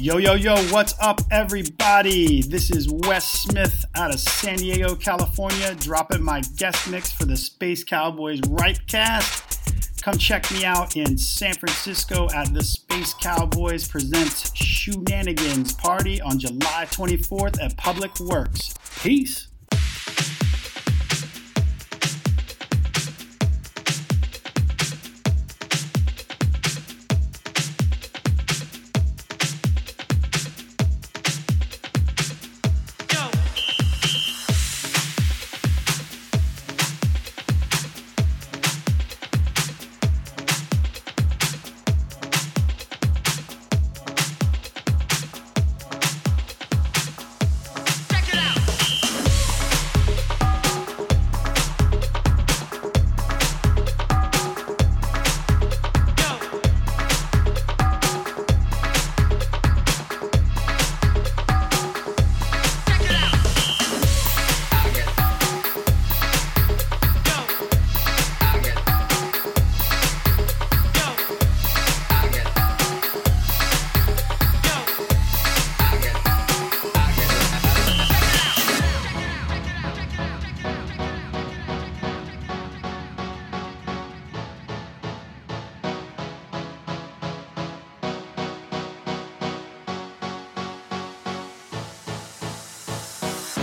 Yo, what's up, everybody? This is Wes Smith out of San Diego, California, dropping my guest mix for the Space Cowboys Ripecast. Come check me out in San Francisco at the Space Cowboys Presents Shenanigans Party on July 24th at Public Works. Peace.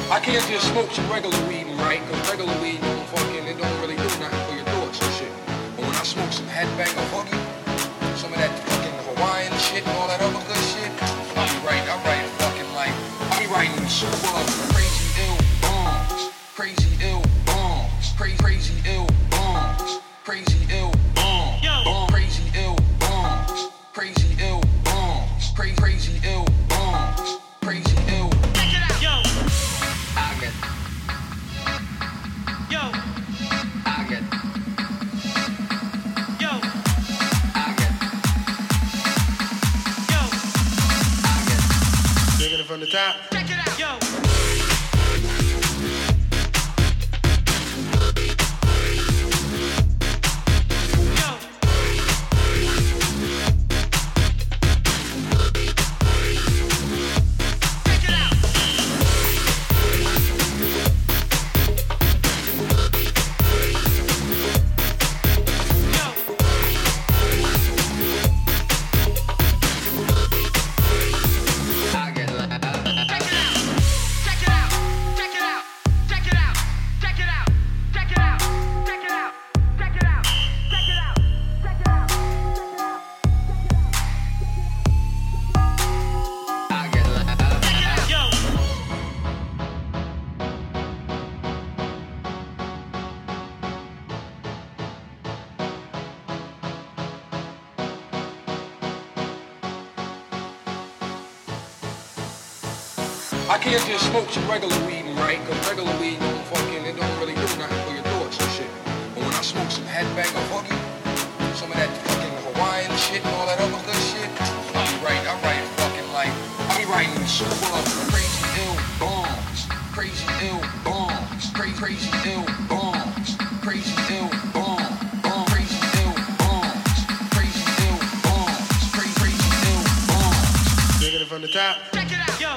I can't just smoke your regular weed and write, cause regular weed don't fucking, it don't really do nothing for your thoughts and shit. But when I smoke some headbanger hooky, some of that fucking Hawaiian shit and all that other good shit, I'm writing fucking like, I be writing super crazy ill bombs, crazy ill bombs, crazy ill bombs, crazy ill bombs, crazy ill bombs, crazy ill bombs, crazy ill bombs, crazy ill. From the top. Check it out, yo. I can't just smoke some regular weed and write, cause regular weed don't fucking, it don't really do nothing for your thoughts and shit. But when I smoke some headbanger hooky, some of that fucking Hawaiian shit and all that other good shit, I'm writing fucking like, I be writing super crazy ill bombs, crazy ill bombs, crazy ill bombs, crazy ill bombs. Take it from the top. Check it out, yo.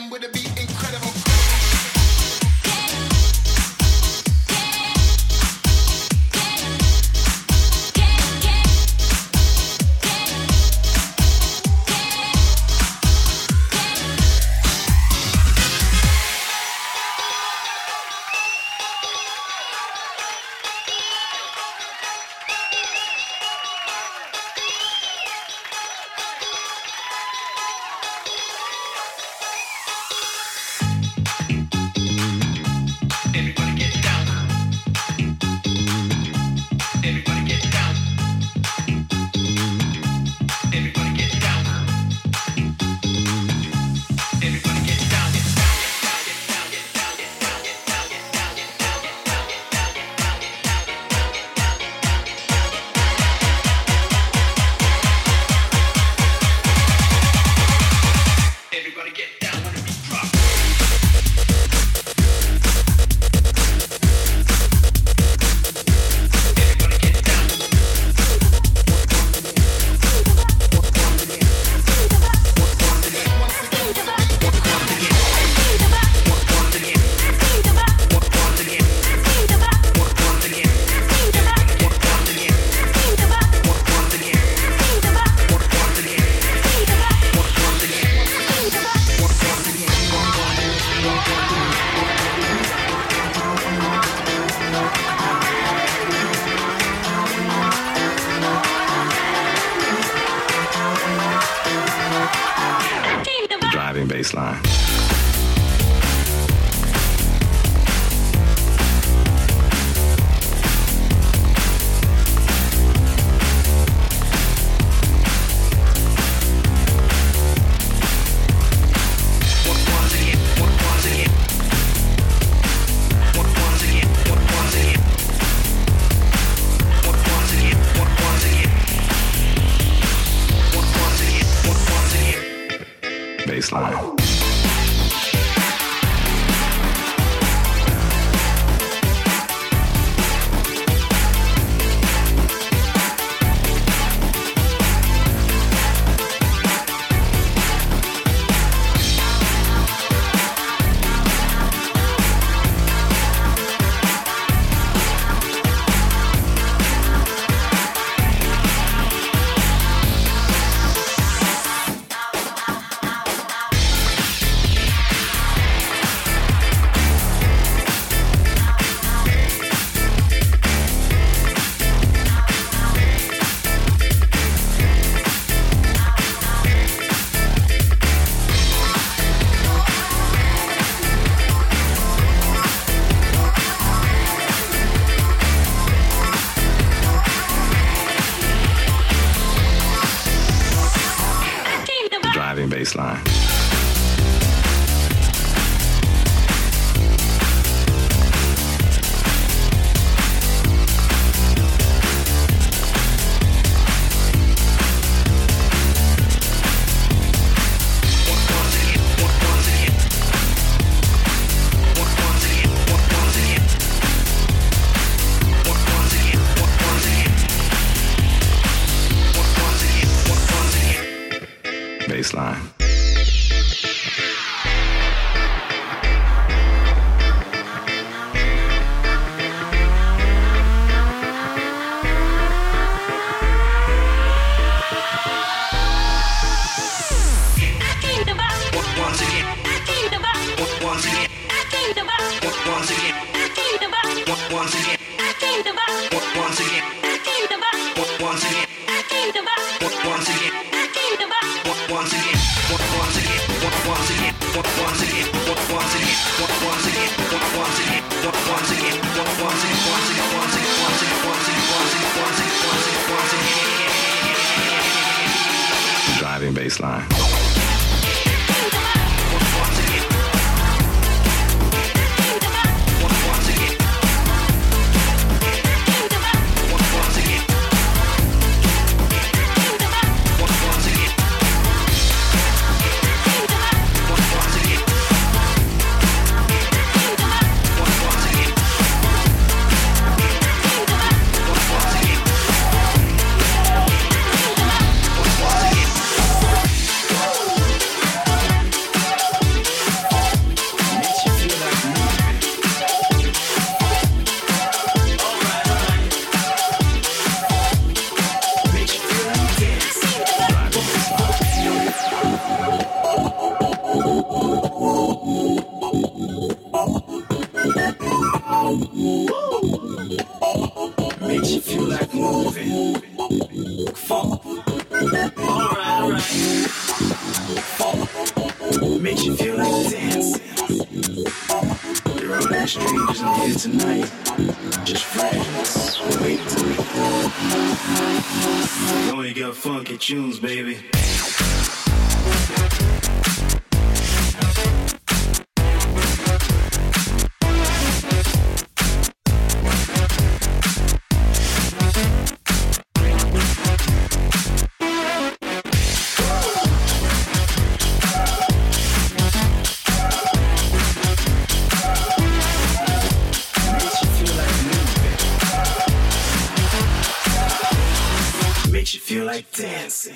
them with a beat incredible. Alright. Makes you feel like dancing. You're all that strangers in here tonight. Just friends. Wait till we only got funky tunes, baby. Like dancing.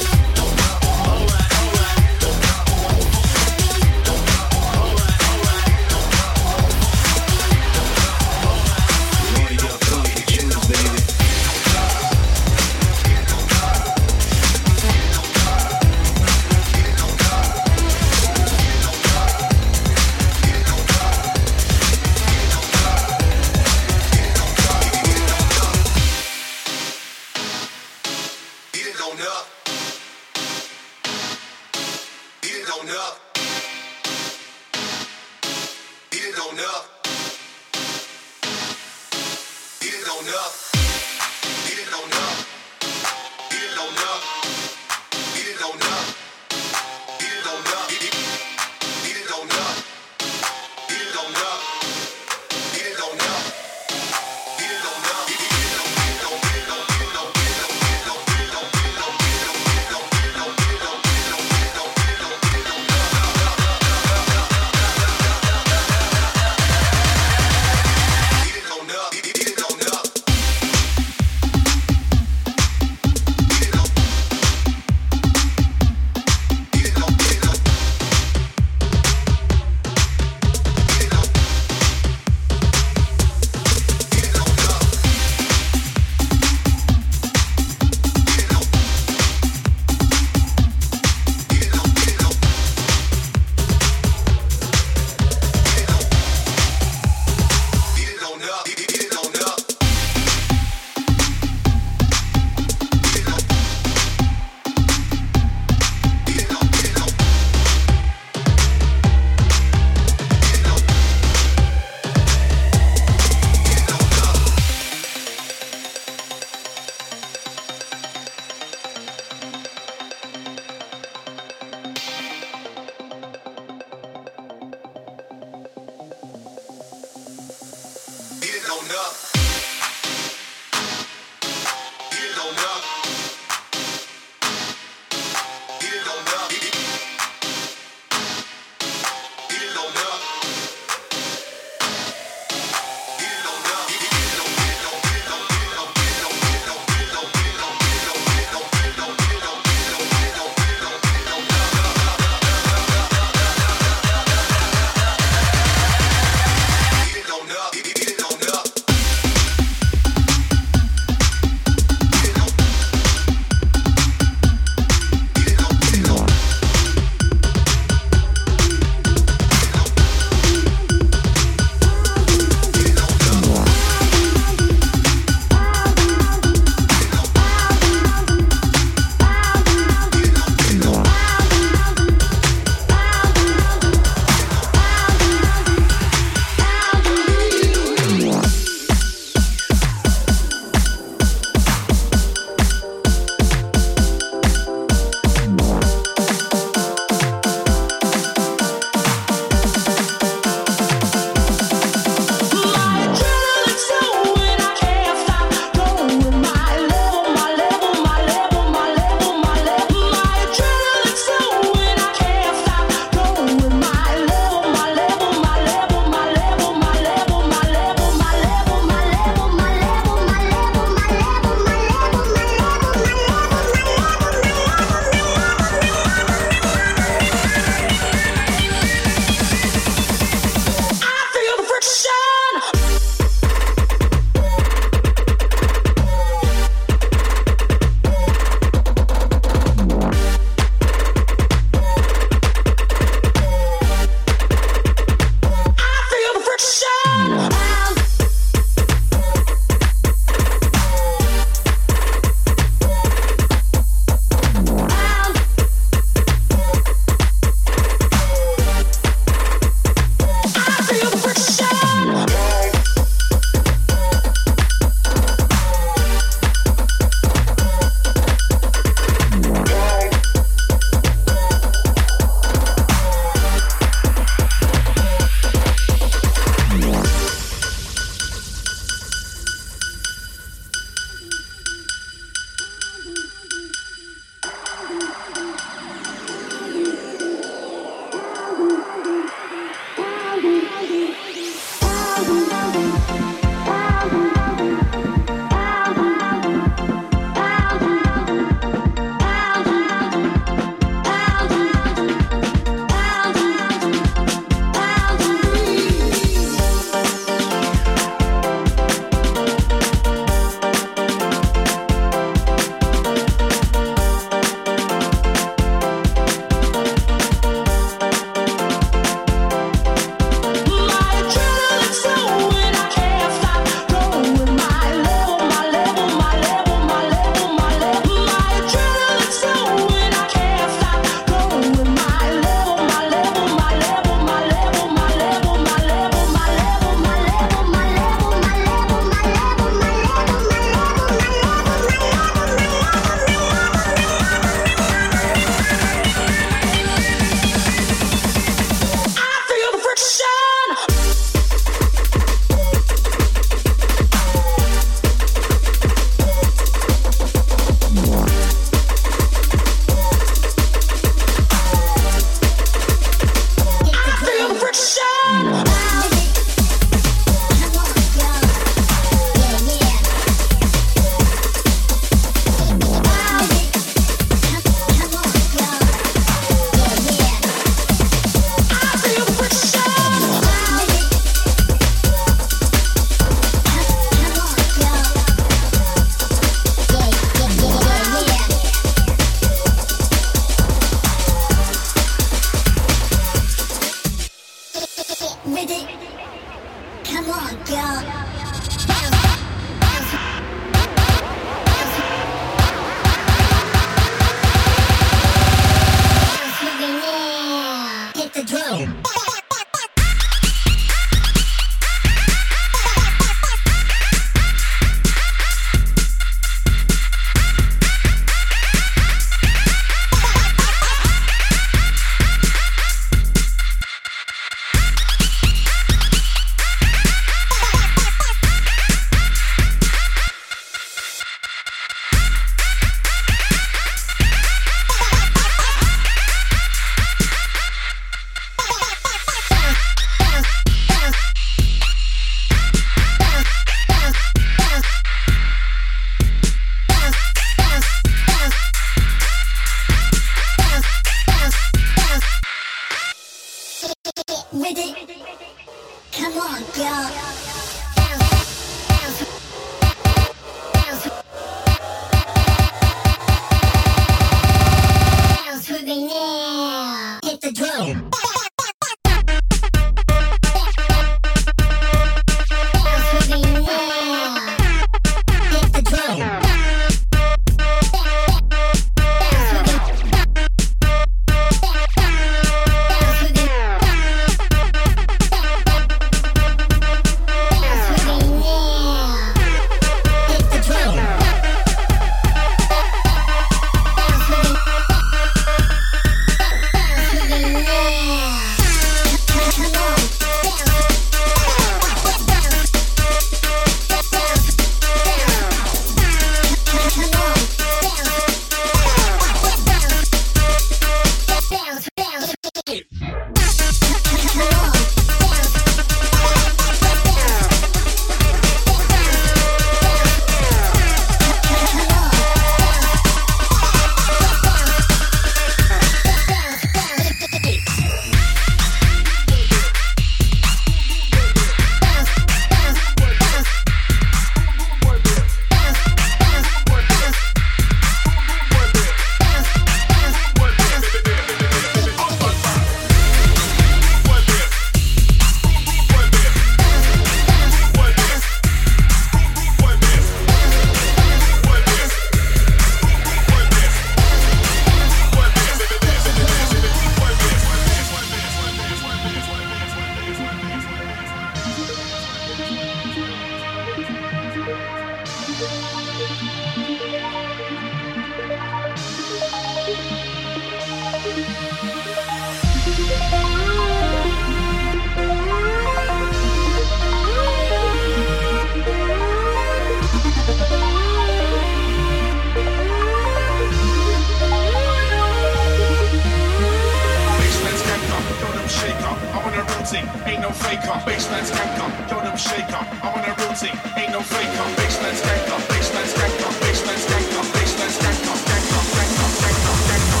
baseline skanker, yo them shaker. I'm on a routine, ain't no faker. Baseline skanker, baseline skanker, baseline skanker, baseline skanker, skanker, skanker, skanker, skanker.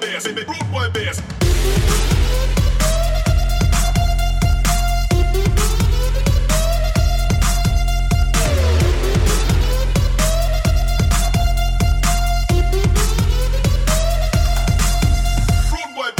This, it be rude boy this. What?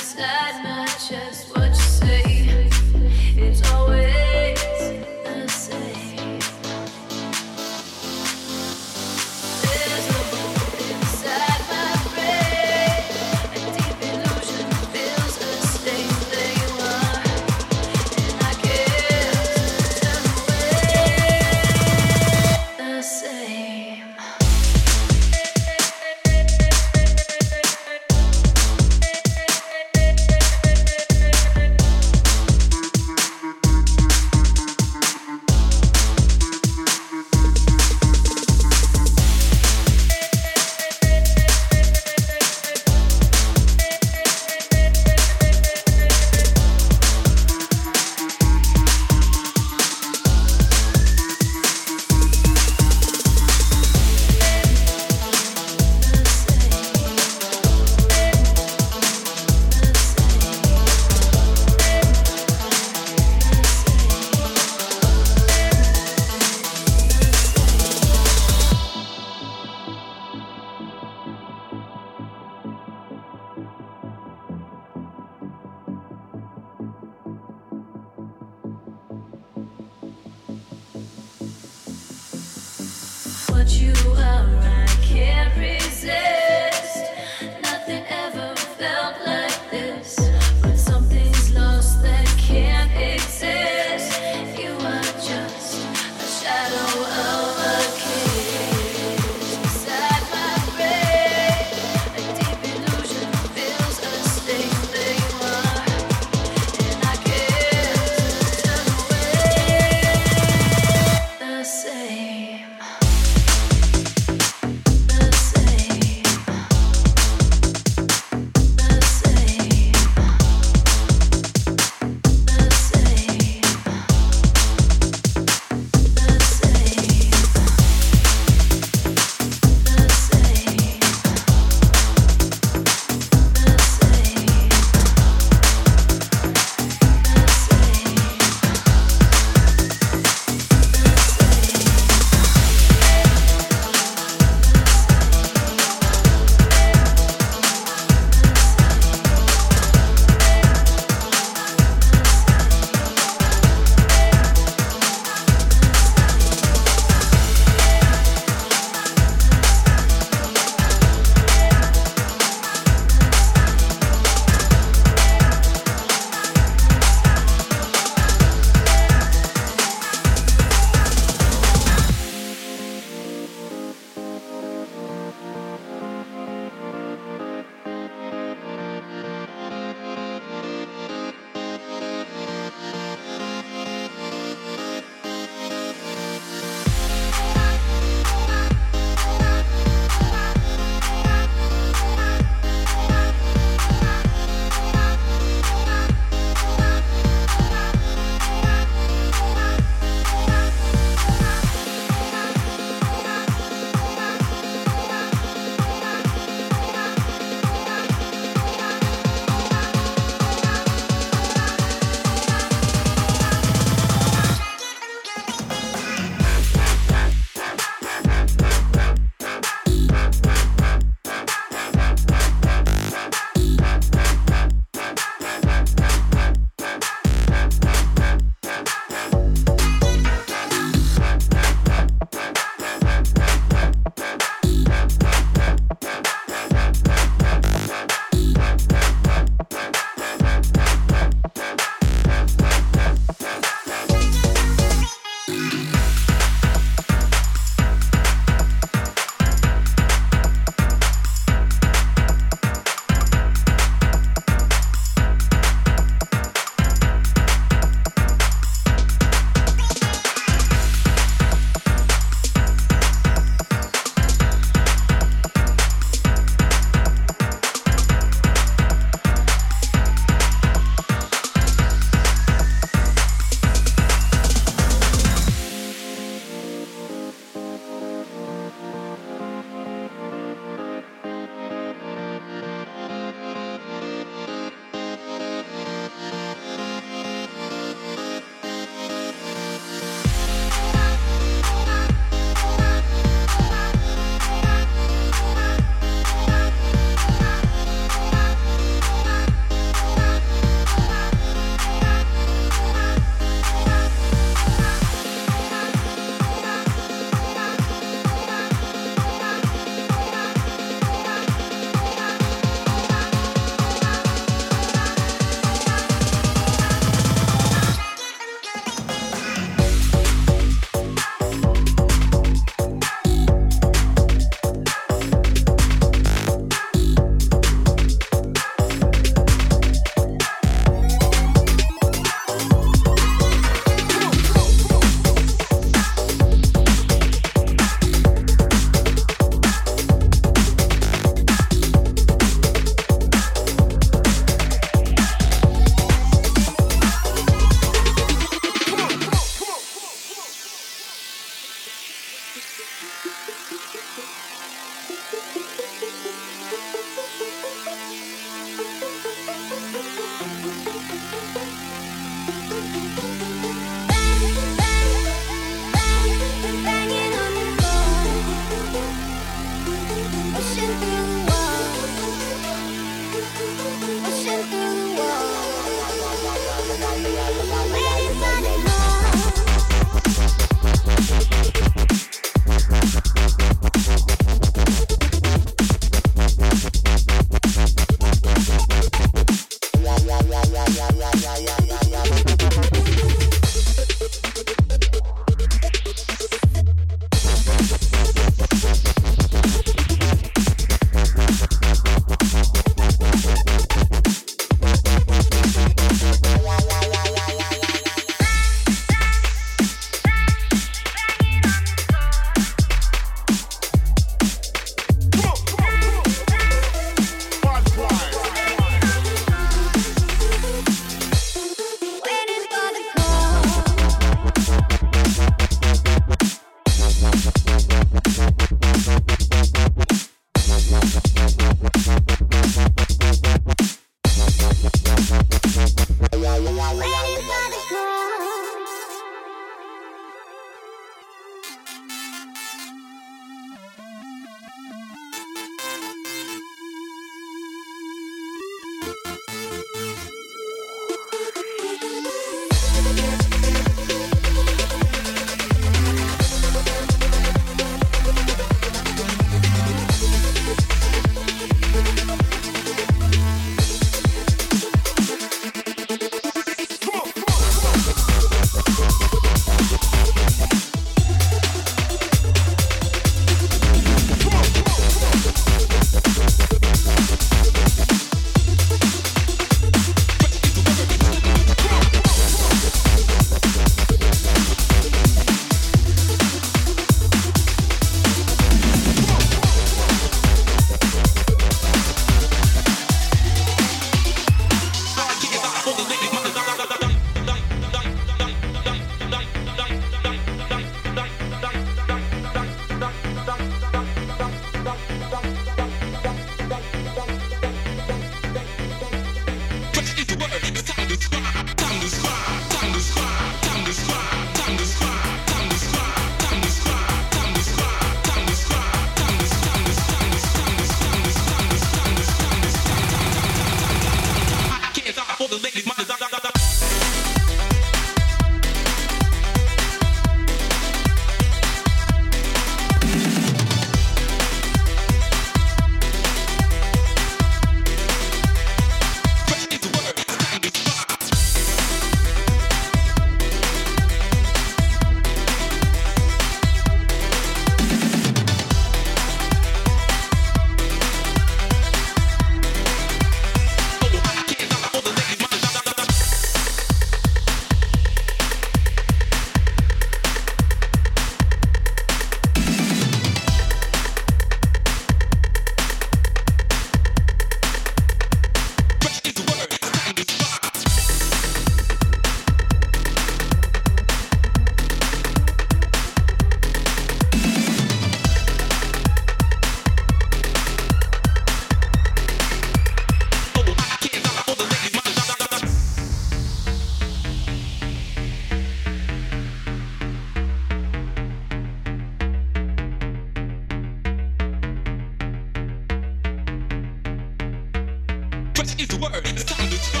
Fresh is the word. It's time to try.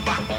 Bye.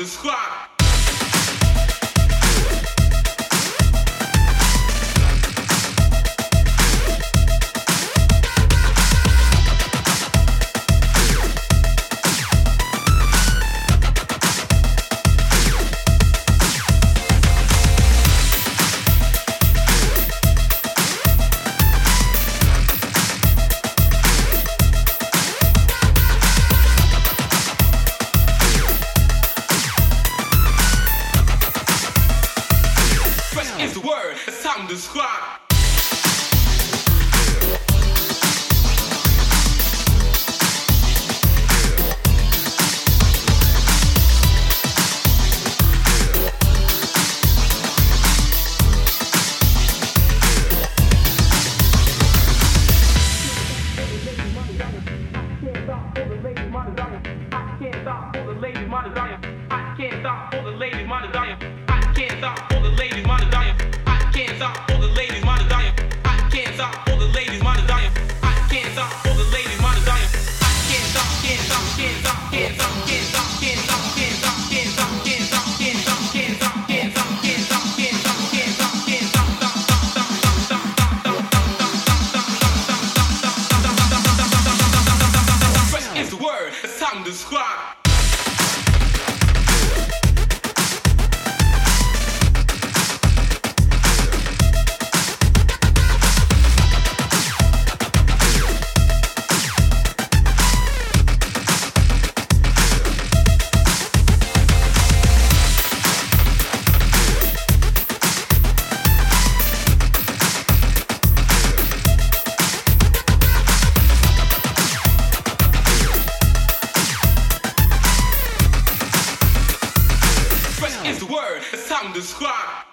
the squad. It's the word, it's time to squat.